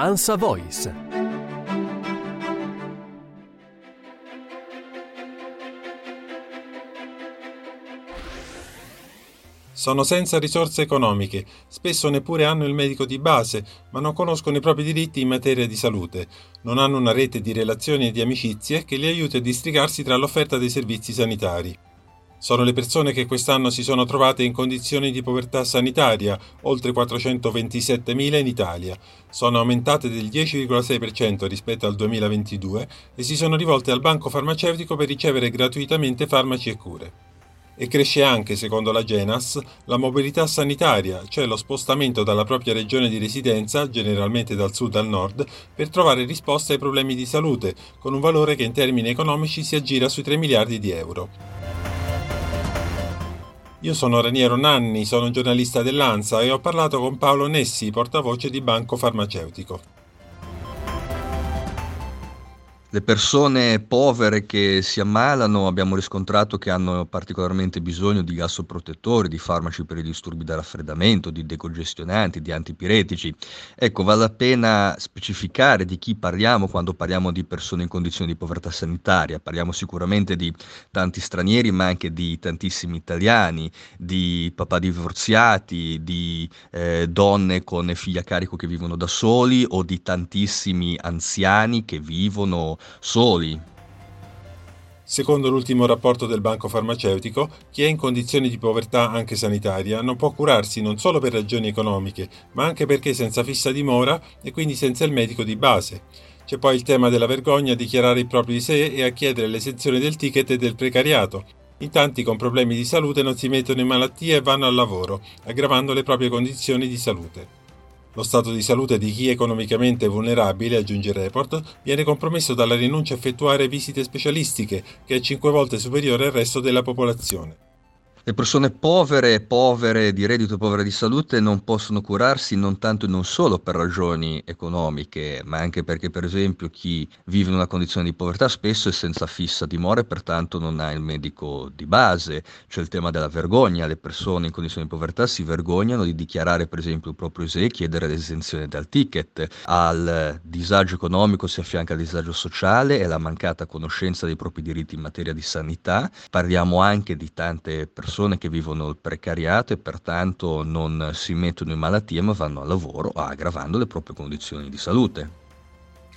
Ansa Voice. Sono senza risorse economiche, spesso neppure hanno il medico di base, ma non conoscono i propri diritti in materia di salute. Non hanno una rete di relazioni e di amicizie che li aiuti a districarsi tra l'offerta dei servizi sanitari. Sono le persone che quest'anno si sono trovate in condizioni di povertà sanitaria, oltre 427.000 in Italia. Sono aumentate del 10,6% rispetto al 2022 e si sono rivolte al Banco Farmaceutico per ricevere gratuitamente farmaci e cure. E cresce anche, secondo l'Agenas, la mobilità sanitaria, cioè lo spostamento dalla propria regione di residenza, generalmente dal sud al nord, per trovare risposte ai problemi di salute, con un valore che in termini economici si aggira sui 3 miliardi di euro. Io sono Raniero Nanni, sono un giornalista dell'Ansa e ho parlato con Paolo Nessi, portavoce di Banco Farmaceutico. Le persone povere che si ammalano abbiamo riscontrato che hanno particolarmente bisogno di gastroprotettori, di farmaci per i disturbi da raffreddamento, di decongestionanti, di antipiretici. Ecco, vale la pena specificare di chi parliamo quando parliamo di persone in condizioni di povertà sanitaria. Parliamo sicuramente di tanti stranieri, ma anche di tantissimi italiani, di papà divorziati, di donne con figli a carico che vivono da soli o di tantissimi anziani che vivono soli. Secondo l'ultimo rapporto del Banco Farmaceutico, chi è in condizioni di povertà anche sanitaria non può curarsi non solo per ragioni economiche, ma anche perché senza fissa dimora e quindi senza il medico di base. C'è poi il tema della vergogna a dichiarare i propri di sé e a chiedere l'esenzione del ticket e del precariato. In tanti con problemi di salute non si mettono in malattia e vanno al lavoro, aggravando le proprie condizioni di salute. Lo stato di salute di chi è economicamente vulnerabile, aggiunge il report, viene compromesso dalla rinuncia a effettuare visite specialistiche, che è 5 volte superiore al resto della popolazione. Le persone povere di reddito, povere di salute, non possono curarsi non tanto e non solo per ragioni economiche, ma anche perché, per esempio, chi vive in una condizione di povertà spesso è senza fissa dimora e pertanto non ha il medico di base. C'è il tema della vergogna. Le persone in condizioni di povertà si vergognano di dichiarare, per esempio, il proprio ISEE e chiedere l'esenzione dal ticket. Al disagio economico si affianca il disagio sociale e la mancata conoscenza dei propri diritti in materia di sanità. Parliamo anche di tante persone che vivono il precariato e pertanto non si mettono in malattia ma vanno al lavoro, aggravando le proprie condizioni di salute.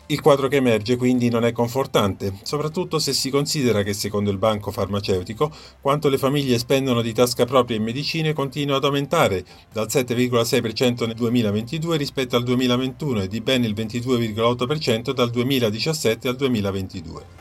Il quadro che emerge quindi non è confortante, soprattutto se si considera che, secondo il Banco Farmaceutico, quanto le famiglie spendono di tasca propria in medicine continua ad aumentare, dal 7,6% nel 2022 rispetto al 2021 e di ben il 22,8% dal 2017 al 2022.